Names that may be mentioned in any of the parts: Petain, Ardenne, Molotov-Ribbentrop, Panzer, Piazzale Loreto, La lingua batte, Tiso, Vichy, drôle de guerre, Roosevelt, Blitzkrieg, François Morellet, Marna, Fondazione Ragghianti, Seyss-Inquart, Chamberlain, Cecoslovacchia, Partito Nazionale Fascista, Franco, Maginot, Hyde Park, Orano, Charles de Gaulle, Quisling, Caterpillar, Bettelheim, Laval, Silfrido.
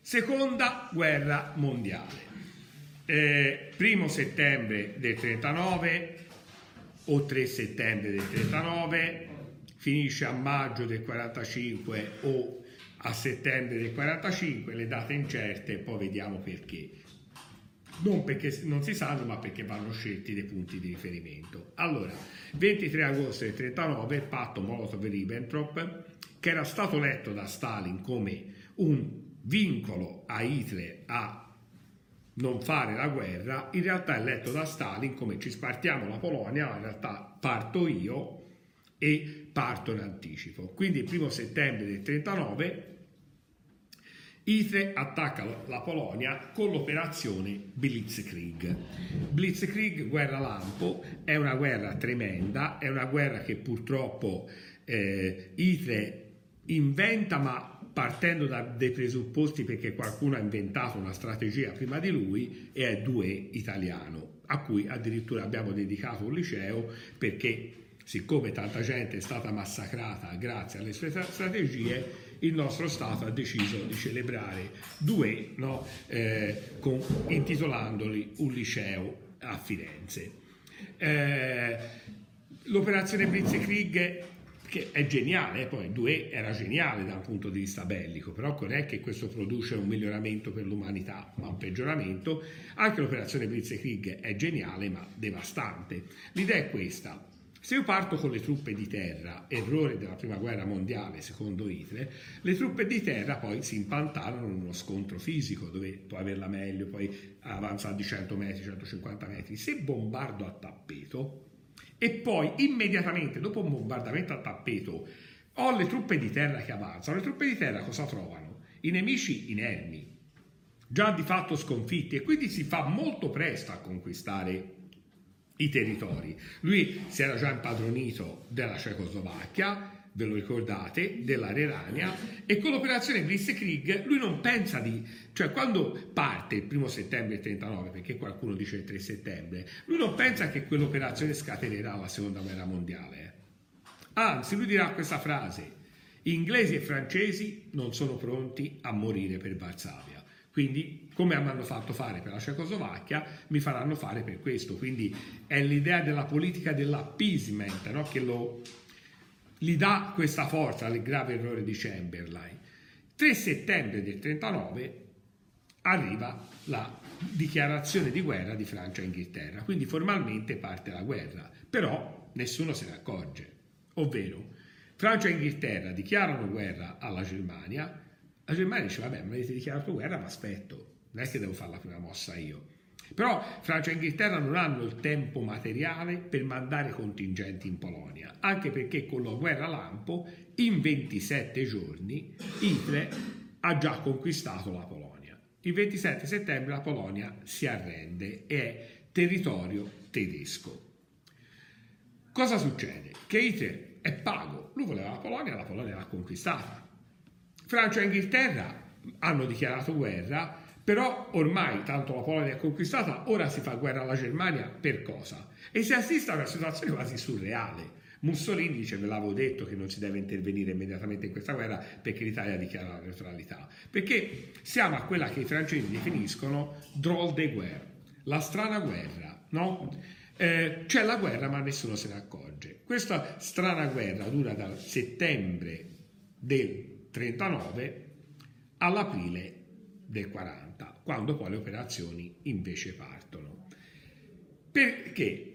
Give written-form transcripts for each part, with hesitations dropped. Seconda guerra mondiale. Primo settembre del 39 o 3 settembre del 39, finisce a maggio del 45 o a settembre del 45, le date incerte, poi vediamo perché. Non perché non si sanno, ma perché vanno scelti dei punti di riferimento. Allora, 23 agosto del 39, il patto Molotov-Ribbentrop, che era stato letto da Stalin come un vincolo a Hitler a non fare la guerra, in realtà è letto da Stalin come ci spartiamo la Polonia, ma in realtà parto io e parto in anticipo. Quindi il primo settembre del 39 Hitler attacca la Polonia con l'operazione Blitzkrieg. Blitzkrieg, guerra lampo, è una guerra tremenda, è una guerra che purtroppo Hitler inventa, ma partendo da dei presupposti perché qualcuno ha inventato una strategia prima di lui, e è 2 italiano, a cui addirittura abbiamo dedicato un liceo, perché siccome tanta gente è stata massacrata grazie alle sue strategie, il nostro Stato ha deciso di celebrare 2, intitolandoli un liceo a Firenze. L'operazione Blitzkrieg, che è geniale, poi 2 era geniale da un punto di vista bellico, però non è che questo produce un miglioramento per l'umanità, ma un peggioramento. Anche l'operazione Blitzkrieg è geniale ma devastante. L'idea è questa: se io parto con le truppe di terra, errore della prima guerra mondiale secondo Hitler, le truppe di terra poi si impantanano in uno scontro fisico dove puoi averla meglio, poi avanzare di 100 metri, 150 metri. Se bombardo a tappeto e poi immediatamente dopo un bombardamento a tappeto ho le truppe di terra che avanzano, le truppe di terra cosa trovano? I nemici inermi, già di fatto sconfitti, e quindi si fa molto presto a conquistare i territori. Lui si era già impadronito della Cecoslovacchia, ve lo ricordate, della Renania, e con l'operazione Blitzkrieg lui non pensa di, cioè quando parte il primo settembre 39, perché qualcuno dice il 3 settembre, lui non pensa che quell'operazione scatenerà la seconda guerra mondiale. Anzi, lui dirà questa frase: inglesi e francesi non sono pronti a morire per Varsavia, quindi come mi hanno fatto fare per la Cecoslovacchia mi faranno fare per questo. Quindi è l'idea della politica dell'appeasement, che lo gli dà questa forza al grave errore di Chamberlain. 3 settembre del 39 arriva la dichiarazione di guerra di Francia e Inghilterra, quindi formalmente parte la guerra, però nessuno se ne accorge, ovvero Francia e Inghilterra dichiarano guerra alla Germania, la Germania dice vabbè, mi avete dichiarato guerra, ma aspetto, non è che devo fare la prima mossa io. Però Francia e Inghilterra non hanno il tempo materiale per mandare contingenti in Polonia, anche perché con la guerra lampo in 27 giorni Hitler ha già conquistato la Polonia. Il 27 settembre la Polonia si arrende e è territorio tedesco. Cosa succede? Che Hitler è pago, lui voleva la Polonia l'ha conquistata. Francia e Inghilterra hanno dichiarato guerra, però ormai tanto la Polonia è conquistata, ora si fa guerra alla Germania per cosa? E si assiste a una situazione quasi surreale. Mussolini dice, ve l'avevo detto che non si deve intervenire immediatamente in questa guerra perché l'Italia dichiara la neutralità, perché siamo a quella che i francesi definiscono drôle de guerre, la strana guerra, c'è la guerra ma nessuno se ne accorge. Questa strana guerra dura dal settembre del 39 all'aprile del 40, quando poi le operazioni invece partono, perché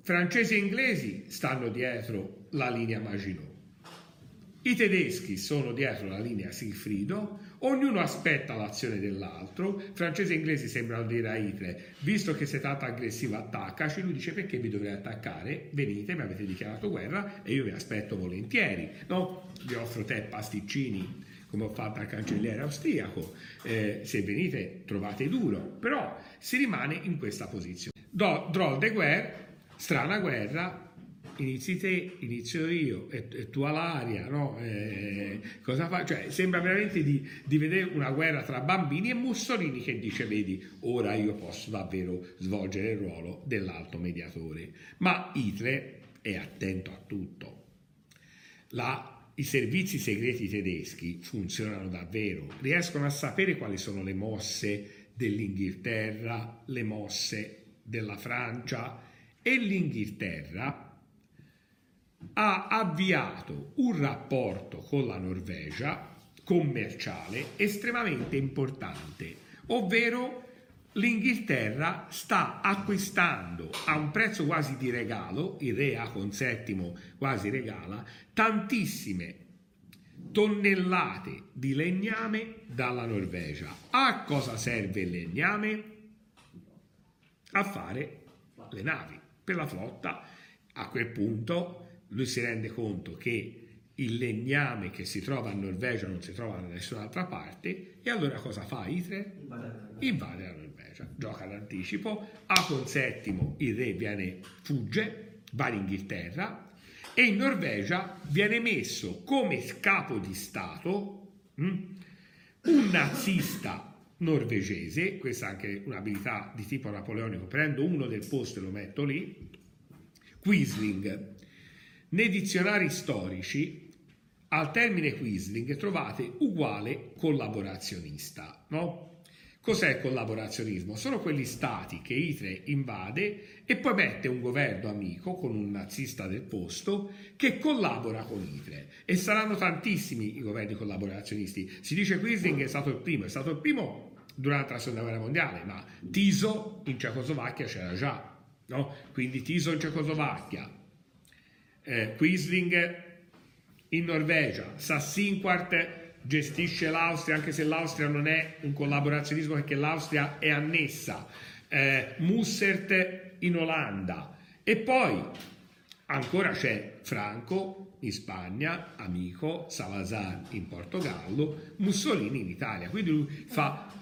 francesi e inglesi stanno dietro la linea Maginot, i tedeschi sono dietro la linea Silfrido, ognuno aspetta l'azione dell'altro. Francesi e inglesi sembrano dire a Hitler, visto che sei tanto aggressivo attaccaci, lui dice perché vi dovrei attaccare, venite, mi avete dichiarato guerra e io vi aspetto volentieri, vi offro tè, pasticcini come ho fatto al cancelliere austriaco, se venite trovate duro, però si rimane in questa posizione. Drôle de guerre, strana guerra, inizi te, inizio io, è tua l'aria, no? Cosa fa? Cioè, sembra veramente di vedere una guerra tra bambini, e Mussolini che dice: vedi, ora io posso davvero svolgere il ruolo dell'alto mediatore. Ma Hitler è attento a tutto. I servizi segreti tedeschi funzionano davvero, riescono a sapere quali sono le mosse dell'Inghilterra, le mosse della Francia, e l'Inghilterra ha avviato un rapporto con la Norvegia commerciale estremamente importante, ovvero l'Inghilterra sta acquistando a un prezzo quasi di regalo, il re Haakon VII quasi regala, tantissime tonnellate di legname dalla Norvegia. A cosa serve il legname? A fare le navi per la flotta. A quel punto lui si rende conto che il legname che si trova in Norvegia non si trova da nessun'altra parte, e allora cosa fa Hitler? Invade la Norvegia, gioca d'anticipo. Haakon VII, il re, fugge, va in Inghilterra, e in Norvegia viene messo come capo di stato un nazista norvegese. Questa è anche un'abilità di tipo napoleonico: prendo uno del posto e lo metto lì. Quisling. Nei dizionari storici al termine Quisling trovate uguale collaborazionista, no? Cos'è il collaborazionismo? Sono quegli stati che Hitler invade e poi mette un governo amico con un nazista del posto che collabora con Hitler, e saranno tantissimi i governi collaborazionisti. Si dice Quisling è stato il primo durante la seconda guerra mondiale, ma Tiso in Cecoslovacchia c'era già, no? Quindi Tiso in Cecoslovacchia, Quisling in Norvegia, Seyss-Inquart gestisce l'Austria, anche se l'Austria non è un collaborazionismo perché l'Austria è annessa, Mussert in Olanda, e poi ancora c'è Franco in Spagna, amico, Salazar in Portogallo, Mussolini in Italia. Quindi lui fa...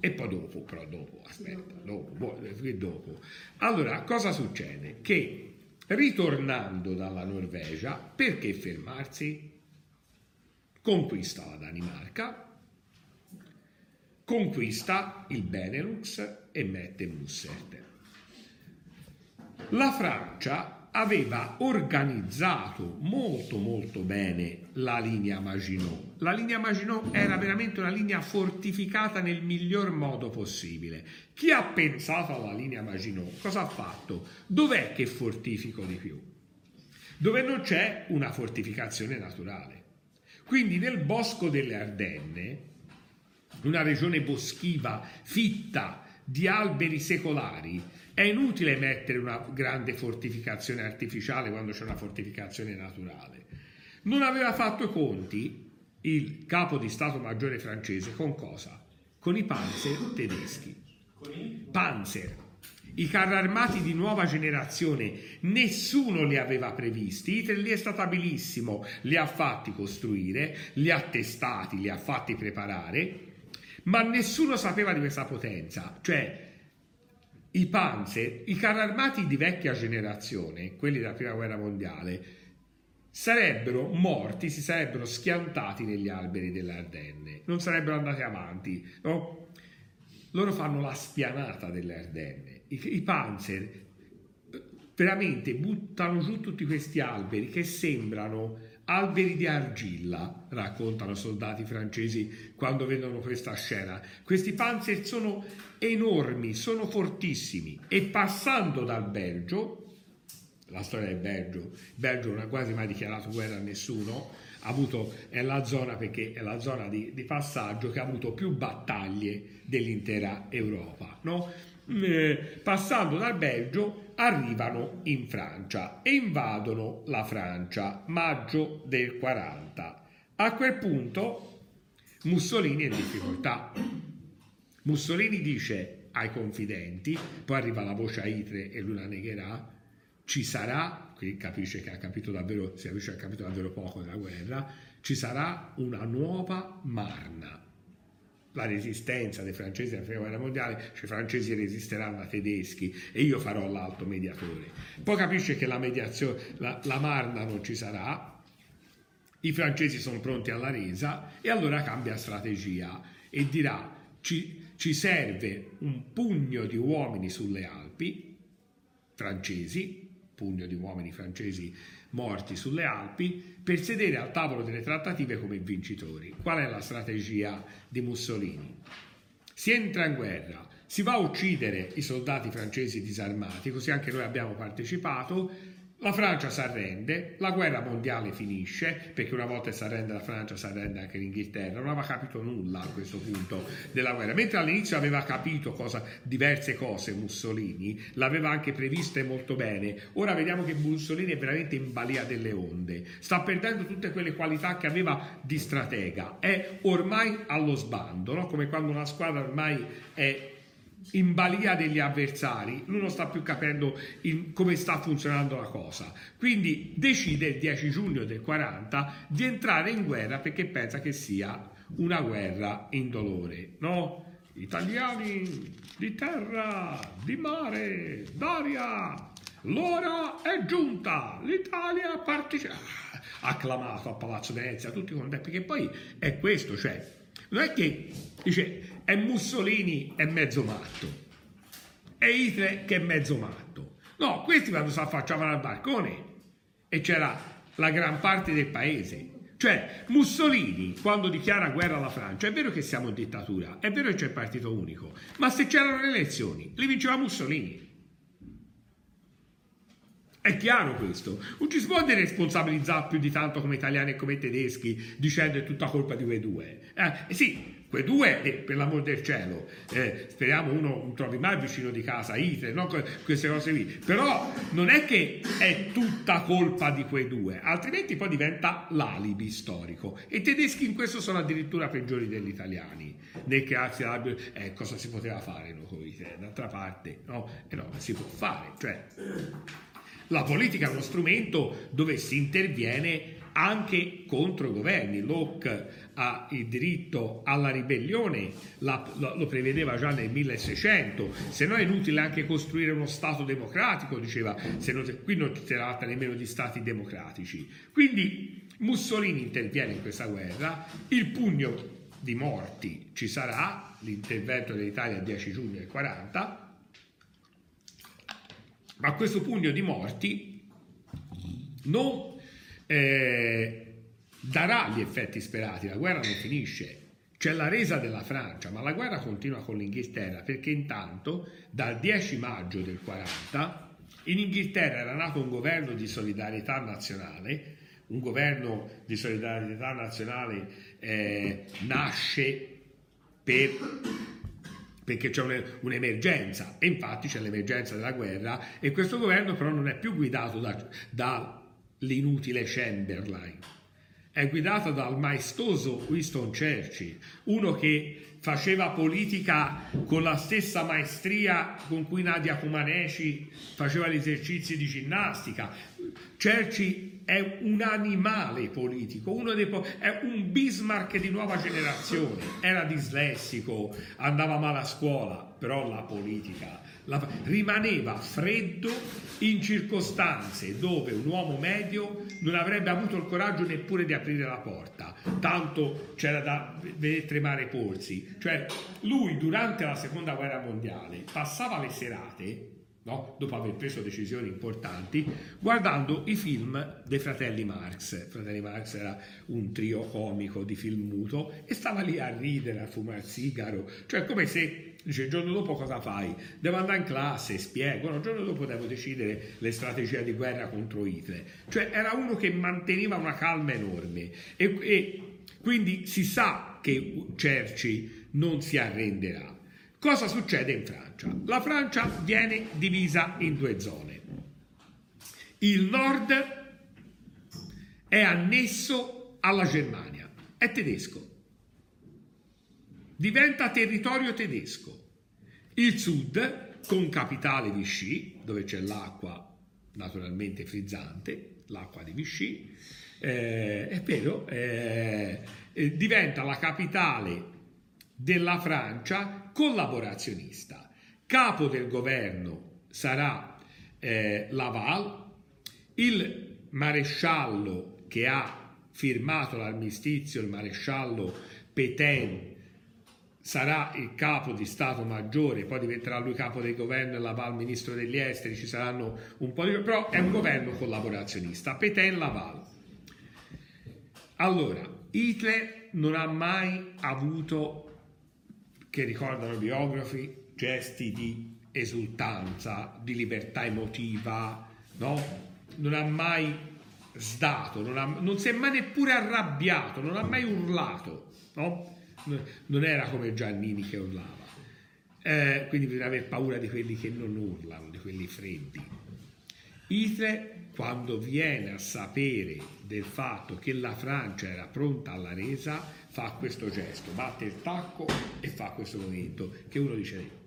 E poi dopo, però dopo, aspetta, dopo. Allora, cosa succede? Che ritornando dalla Norvegia, perché fermarsi? Conquista la Danimarca, conquista il Benelux e mette Mussert. La Francia aveva organizzato molto bene la linea Maginot. La linea Maginot era veramente una linea fortificata nel miglior modo possibile. Chi ha pensato alla linea Maginot cosa ha fatto? Dov'è che fortifico di più? Dove non c'è una fortificazione naturale. Quindi nel bosco delle Ardenne, una regione boschiva fitta di alberi secolari, è inutile mettere una grande fortificazione artificiale quando c'è una fortificazione naturale. Non aveva fatto i conti il capo di Stato Maggiore francese con cosa? Con i Panzer tedeschi. Panzer, i carri armati di nuova generazione, nessuno li aveva previsti. Hitler lì è stato abilissimo, li ha fatti costruire, li ha testati, li ha fatti preparare, ma nessuno sapeva di questa potenza. Cioè i Panzer, i carri armati di vecchia generazione, quelli della prima guerra mondiale, sarebbero morti, si sarebbero schiantati negli alberi delle Ardenne, non sarebbero andati avanti, no? Loro fanno la spianata delle Ardenne. I Panzer veramente buttano giù tutti questi alberi che sembrano alberi di argilla, raccontano soldati francesi quando vedono questa scena. Questi Panzer sono enormi, sono fortissimi, e passando dal Belgio, la storia del Belgio non ha quasi mai dichiarato guerra a nessuno, è la zona, perché è la zona di passaggio che ha avuto più battaglie dell'intera Europa, no? Passando dal Belgio arrivano in Francia e invadono la Francia, maggio del 40. A quel punto Mussolini è in difficoltà. Mussolini dice ai confidenti, poi arriva la voce a Hitler e lui la negherà: ci sarà, qui si capisce che ha capito davvero poco della guerra, ci sarà una nuova Marna. la resistenza dei francesi nella prima guerra mondiale, cioè i francesi resisteranno ai tedeschi e io farò l'alto mediatore. Poi capisce che la mediazione, la Marna non ci sarà, i francesi sono pronti alla resa e allora cambia strategia e dirà: ci serve un pugno di uomini sulle Alpi francesi, pugno di uomini francesi morti sulle Alpi, per sedere al tavolo delle trattative come vincitori. Qual è la strategia di Mussolini? Si entra in guerra, si va a uccidere i soldati francesi disarmati, così anche noi abbiamo partecipato. La Francia si arrende, la guerra mondiale finisce, perché una volta si arrende la Francia, si arrende anche l'Inghilterra. Non aveva capito nulla a questo punto della guerra, mentre all'inizio aveva capito diverse cose Mussolini, l'aveva anche previste molto bene. Ora vediamo che Mussolini è veramente in balia delle onde, sta perdendo tutte quelle qualità che aveva di stratega, è ormai allo sbando, no? Come quando una squadra ormai è in balia degli avversari, lui non sta più capendo come sta funzionando la cosa. Quindi decide il 10 giugno del 40 di entrare in guerra, perché pensa che sia una guerra indolore, no? Italiani di terra, di mare, d'aria, l'ora è giunta, l'Italia partecipa, acclamato a Palazzo Venezia, tutti contenti, perché poi è questo, cioè non è che dice è Mussolini è mezzo matto, è Hitler che è mezzo matto, no, questi quando si affacciavano al balcone e c'era la gran parte del paese. Cioè Mussolini quando dichiara guerra alla Francia, è vero che siamo in dittatura, è vero che c'è il partito unico, ma se c'erano le elezioni le vinceva Mussolini, è chiaro questo. Non ci si può deresponsabilizzare più di tanto come italiani e come tedeschi dicendo è tutta colpa di quei due, sì, quei due, per l'amor del cielo, speriamo uno non trovi mai vicino di casa Hitler, no? Queste cose lì, però non è che è tutta colpa di quei due, altrimenti poi diventa l'alibi storico, e i tedeschi in questo sono addirittura peggiori degli italiani nel crearsi l'alibi. Cosa si poteva fare, no, con Hitler? D'altra parte no, no, si può fare, cioè la politica è uno strumento dove si interviene anche contro i governi. Locke ha il diritto alla ribellione, lo prevedeva già nel 1600, se no è inutile anche costruire uno Stato democratico, diceva, qui non si tratta nemmeno di Stati democratici. Quindi Mussolini interviene in questa guerra, il pugno di morti ci sarà, l'intervento dell'Italia il 10 giugno del 40, ma questo pugno di morti non darà gli effetti sperati, la guerra non finisce, c'è la resa della Francia, ma la guerra continua con l'Inghilterra, perché intanto dal 10 maggio del 40 in Inghilterra era nato un governo di solidarietà nazionale, nasce perché c'è un'emergenza, e infatti c'è l'emergenza della guerra, e questo governo però non è più guidato dall'inutile Chamberlain, è guidato dal maestoso Winston Churchill, uno che faceva politica con la stessa maestria con cui Nadia Comaneci faceva gli esercizi di ginnastica. Churchill è un animale politico, è un Bismarck di nuova generazione, era dislessico, andava male a scuola, però la politica rimaneva freddo in circostanze dove un uomo medio non avrebbe avuto il coraggio neppure di aprire la porta, tanto c'era da vedere tremare polsi. Cioè lui durante la seconda guerra mondiale passava le serate, no? Dopo aver preso decisioni importanti, guardando i film dei fratelli Marx. Fratelli Marx era un trio comico di film muto, e stava lì a ridere, a fumare il sigaro, cioè come se dice: il giorno dopo cosa fai? Devo andare in classe, spiego, no, il giorno dopo devo decidere le strategie di guerra contro Hitler. Cioè era uno che manteneva una calma enorme, e quindi si sa che Churchill non si arrenderà. Cosa succede in Francia? La Francia viene divisa in due zone. Il nord è annesso alla Germania, è tedesco, diventa territorio tedesco. Il sud, con capitale Vichy, dove c'è l'acqua naturalmente frizzante, l'acqua di Vichy, è vero, diventa la capitale della Francia collaborazionista. Capo del governo sarà Laval, il maresciallo che ha firmato l'armistizio, il maresciallo Petain, sarà il capo di Stato Maggiore, poi diventerà lui capo del governo e Laval ministro degli esteri, ci saranno un po' di... però è un governo collaborazionista, Petain Laval. Allora, Hitler non ha mai avuto, che ricordano i biografi, gesti di esultanza, di libertà emotiva, no? Non ha mai sdato, non si è mai neppure arrabbiato, non ha mai urlato, no? Non era come Giannini che urlava, quindi bisogna aver paura di quelli che non urlano, di quelli freddi. Hitler, quando viene a sapere del fatto che la Francia era pronta alla resa, fa questo gesto, batte il tacco e fa questo movimento che uno dice,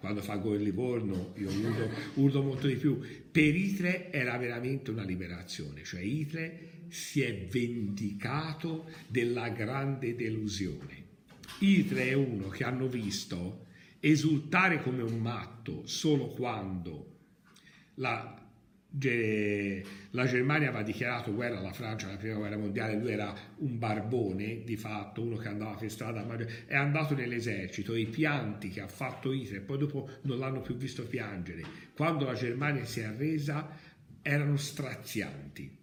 quando fa gol Livorno io urlo molto di più. Per Hitler era veramente una liberazione, cioè Hitler si è vendicato della grande delusione. Hitler è uno che hanno visto esultare come un matto solo quando la Germania aveva dichiarato guerra alla Francia nella prima guerra mondiale. Lui era un barbone di fatto, uno che andava per strada, è andato nell'esercito, e i pianti che ha fatto Hitler poi dopo non l'hanno più visto piangere. Quando la Germania si è arresa erano strazianti.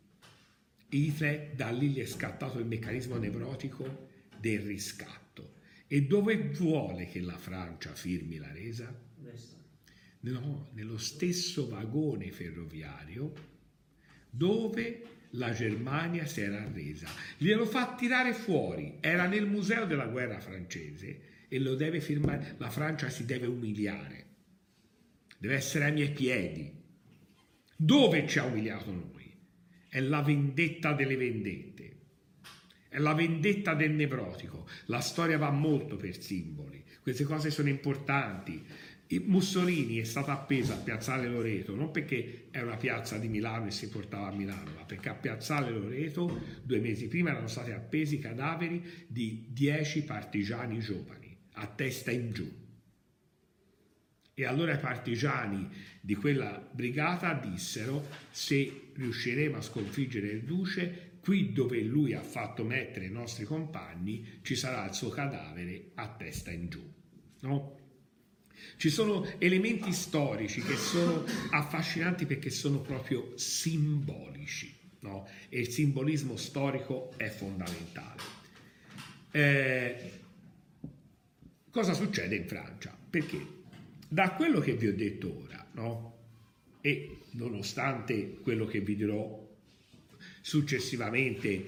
Hitler da lì gli è scattato il meccanismo nevrotico del riscatto. E dove vuole che la Francia firmi la resa? No, nello stesso vagone ferroviario dove la Germania si era arresa. Glielo fa tirare fuori, era nel museo della guerra francese e lo deve firmare. La Francia si deve umiliare, deve essere ai miei piedi. Dove ci ha umiliato noi? È la vendetta delle vendette, è la vendetta del nevrotico. La storia va molto per simboli, queste cose sono importanti. Mussolini è stato appeso a Piazzale Loreto non perché è una piazza di Milano e si portava a Milano, ma perché a Piazzale Loreto 2 mesi prima erano stati appesi i cadaveri di 10 partigiani giovani a testa in giù, e allora i partigiani di quella brigata dissero: se riusciremo a sconfiggere il duce, qui dove lui ha fatto mettere i nostri compagni ci sarà il suo cadavere a testa in giù, no? Ci sono elementi storici che sono affascinanti perché sono proprio simbolici, no? E il simbolismo storico è fondamentale. Cosa succede in Francia? Perché da quello che vi ho detto ora, no? E nonostante quello che vi dirò successivamente,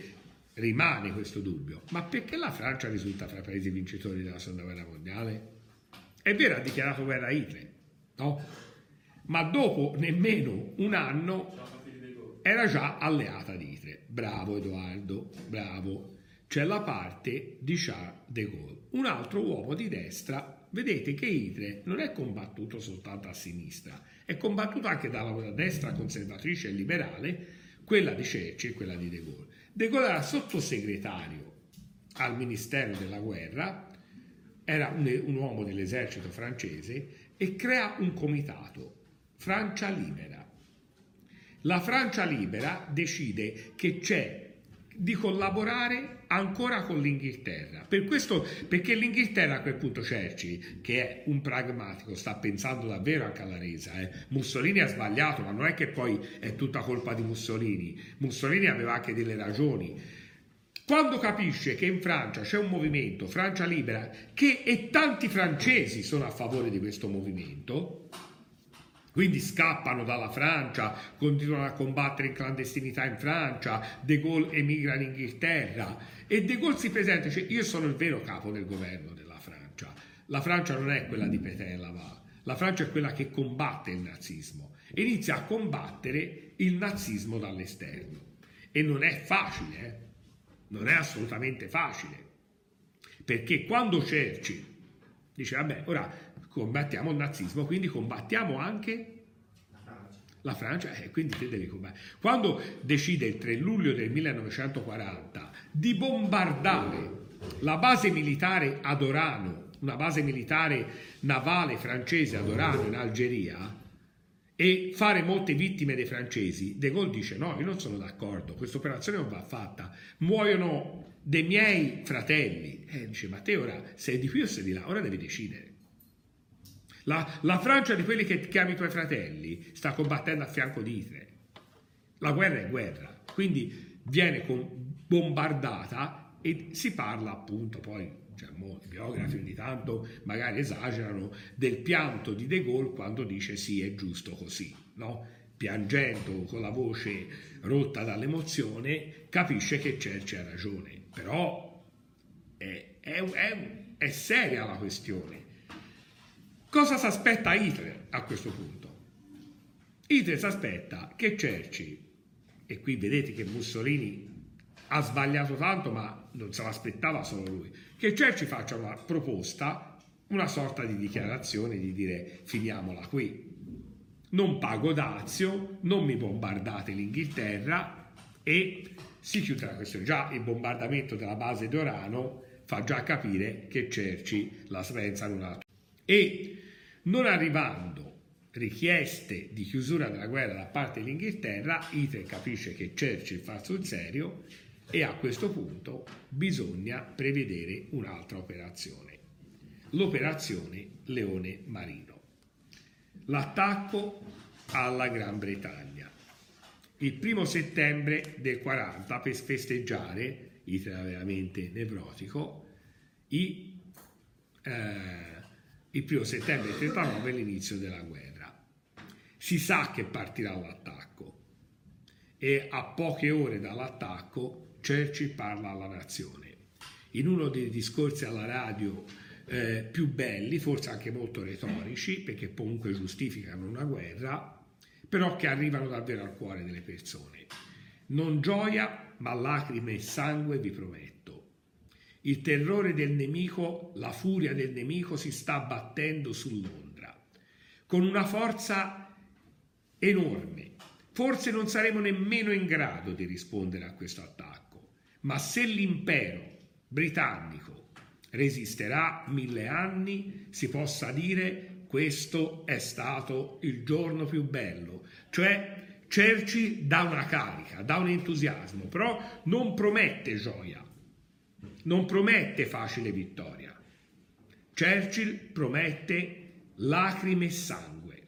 rimane questo dubbio: ma perché la Francia risulta fra i paesi vincitori della seconda guerra mondiale? È vero, ha dichiarato guerra a Hitler, no? Ma dopo nemmeno un anno era già alleata di Hitler. Bravo Edoardo, bravo. C'è la parte di Charles de Gaulle, un altro uomo di destra. Vedete che Hitler non è combattuto soltanto a sinistra, è combattuto anche dalla destra conservatrice e liberale, quella di Churchill e quella di De Gaulle. De Gaulle era sottosegretario al Ministero della Guerra, era un uomo dell'esercito francese e crea un comitato, Francia Libera. La Francia Libera decide che c'è di collaborare ancora con l'Inghilterra, per questo, perché l'Inghilterra a quel punto, Churchill che è un pragmatico sta pensando davvero anche alla resa, Mussolini ha sbagliato, ma non è che poi è tutta colpa di Mussolini. Mussolini aveva anche delle ragioni. Quando capisce che in Francia c'è un movimento, Francia Libera, che e tanti francesi sono a favore di questo movimento, quindi scappano dalla Francia, continuano a combattere in clandestinità in Francia, De Gaulle emigra in Inghilterra e De Gaulle si presenta e dice: io sono il vero capo del governo della Francia. La Francia non è quella di Petain e Laval, la Francia è quella che combatte il nazismo, e inizia a combattere il nazismo dall'esterno. E non è facile, non è assolutamente facile, perché quando Churchill dice vabbè, ora combattiamo il nazismo, quindi combattiamo anche la Francia, e quindi te devi combattere. Quando decide il 3 luglio del 1940 di bombardare La base militare ad Orano, una base militare navale francese ad Orano in Algeria, e fare molte vittime dei francesi, De Gaulle dice no, io non sono d'accordo, questa operazione non va fatta, muoiono dei miei fratelli. Dice, ma te ora sei di qui o sei di là, ora devi decidere. La Francia di quelli che chiami i tuoi fratelli sta combattendo a fianco di Hitler, la guerra è guerra, quindi viene bombardata, e si parla appunto poi, cioè, molti biografi ogni tanto magari esagerano, del pianto di De Gaulle quando dice sì, è giusto così, no? Piangendo con la voce rotta dall'emozione, capisce che Churchill ha ragione, però è seria la questione. Cosa si aspetta Hitler a questo punto? Hitler si aspetta che Churchill, e qui vedete che Mussolini ha sbagliato tanto, ma non se l'aspettava solo lui, che Churchill faccia una proposta, una sorta di dichiarazione di dire finiamola qui, non pago dazio, non mi bombardate l'Inghilterra, e si chiude la questione. Già il bombardamento della base di Orano fa già capire che Churchill la svenza in un altro. E non arrivando richieste di chiusura della guerra da parte dell'Inghilterra, Hitler capisce che Churchill fa sul serio, e a questo punto bisogna prevedere un'altra operazione, l'operazione Leone Marino, l'attacco alla Gran Bretagna. Il 1° settembre del 40, per festeggiare, Hitler era veramente nevrotico, il 1° settembre del 39 è l'inizio della guerra. Si sa che partirà l'attacco, e a poche ore dall'attacco Churchill parla alla nazione in uno dei discorsi alla radio più belli, forse anche molto retorici, perché comunque giustificano una guerra, però che arrivano davvero al cuore delle persone. Non gioia, ma lacrime e sangue vi prometto. Il terrore del nemico, la furia del nemico si sta abbattendo su Londra con una forza enorme. Forse non saremo nemmeno in grado di rispondere a questo attacco. Ma se l'impero britannico resisterà 1000 anni, si possa dire questo è stato il giorno più bello. Cioè Churchill dà una carica, dà un entusiasmo, però non promette gioia, non promette facile vittoria. Churchill promette lacrime e sangue,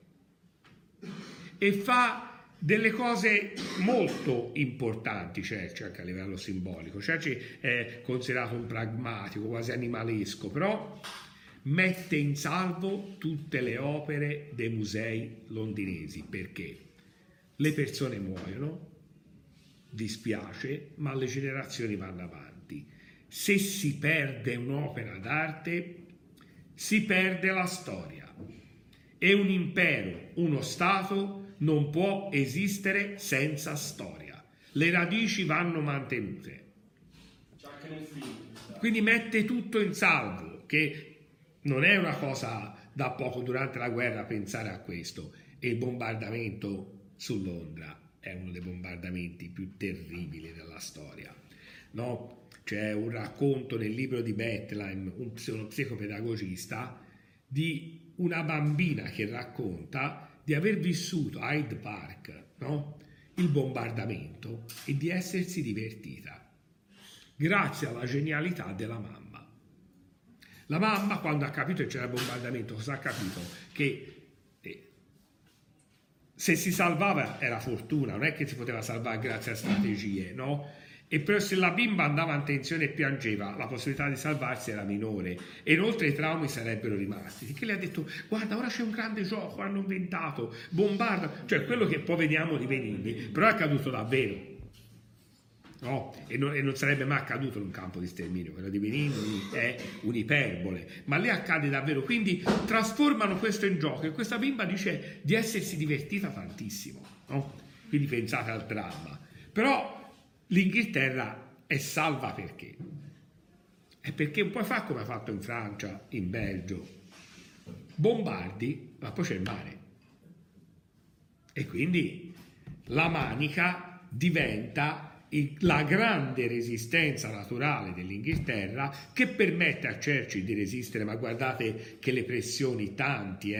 e fa delle cose molto importanti. Churchill, anche a livello simbolico, Churchill è considerato un pragmatico, quasi animalesco, però mette in salvo tutte le opere dei musei londinesi, perché le persone muoiono, dispiace, ma le generazioni vanno avanti. Se si perde un'opera d'arte, si perde la storia, e un impero, uno stato non può esistere senza storia. Le radici vanno mantenute. Quindi mette tutto in salvo, che non è una cosa da poco. Durante la guerra pensare a questo, e il bombardamento su Londra è uno dei bombardamenti più terribili della storia, no? C'è un racconto nel libro di Bettelheim, uno psicopedagogista, di una bambina che racconta di aver vissuto a Hyde Park, no? Il bombardamento, e di essersi divertita grazie alla genialità della mamma. La mamma, quando ha capito che c'era il bombardamento, cosa ha capito? Che se si salvava era fortuna, non è che si poteva salvare grazie a strategie, no? E però se la bimba andava in tensione e piangeva, la possibilità di salvarsi era minore, e inoltre i traumi sarebbero rimasti. Che le ha detto, guarda, ora c'è un grande gioco, hanno inventato, bombarda, cioè quello che poi vediamo di Benigni, però è accaduto davvero, no? E non sarebbe mai accaduto in un campo di sterminio. Quello di Benigni è un'iperbole, ma lì accade davvero. Quindi trasformano questo in gioco, e questa bimba dice di essersi divertita tantissimo, no? Quindi pensate al dramma. Però l'Inghilterra è salva perché? È perché puoi fare come ha fatto in Francia, in Belgio, bombardi, ma poi c'è il mare, e quindi la Manica diventa la grande resistenza naturale dell'Inghilterra, che permette a Churchill di resistere, ma guardate che le pressioni tanti,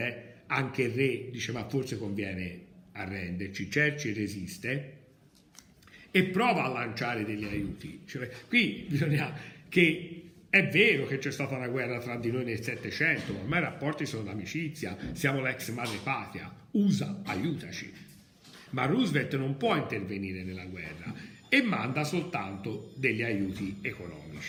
anche il re dice ma forse conviene arrenderci, Churchill resiste e prova a lanciare degli aiuti, cioè, qui bisogna che è vero che c'è stata una guerra tra di noi nel 700, ma ormai i rapporti sono d'amicizia, siamo l'ex madre patria, USA aiutaci, ma Roosevelt non può intervenire nella guerra e manda soltanto degli aiuti economici.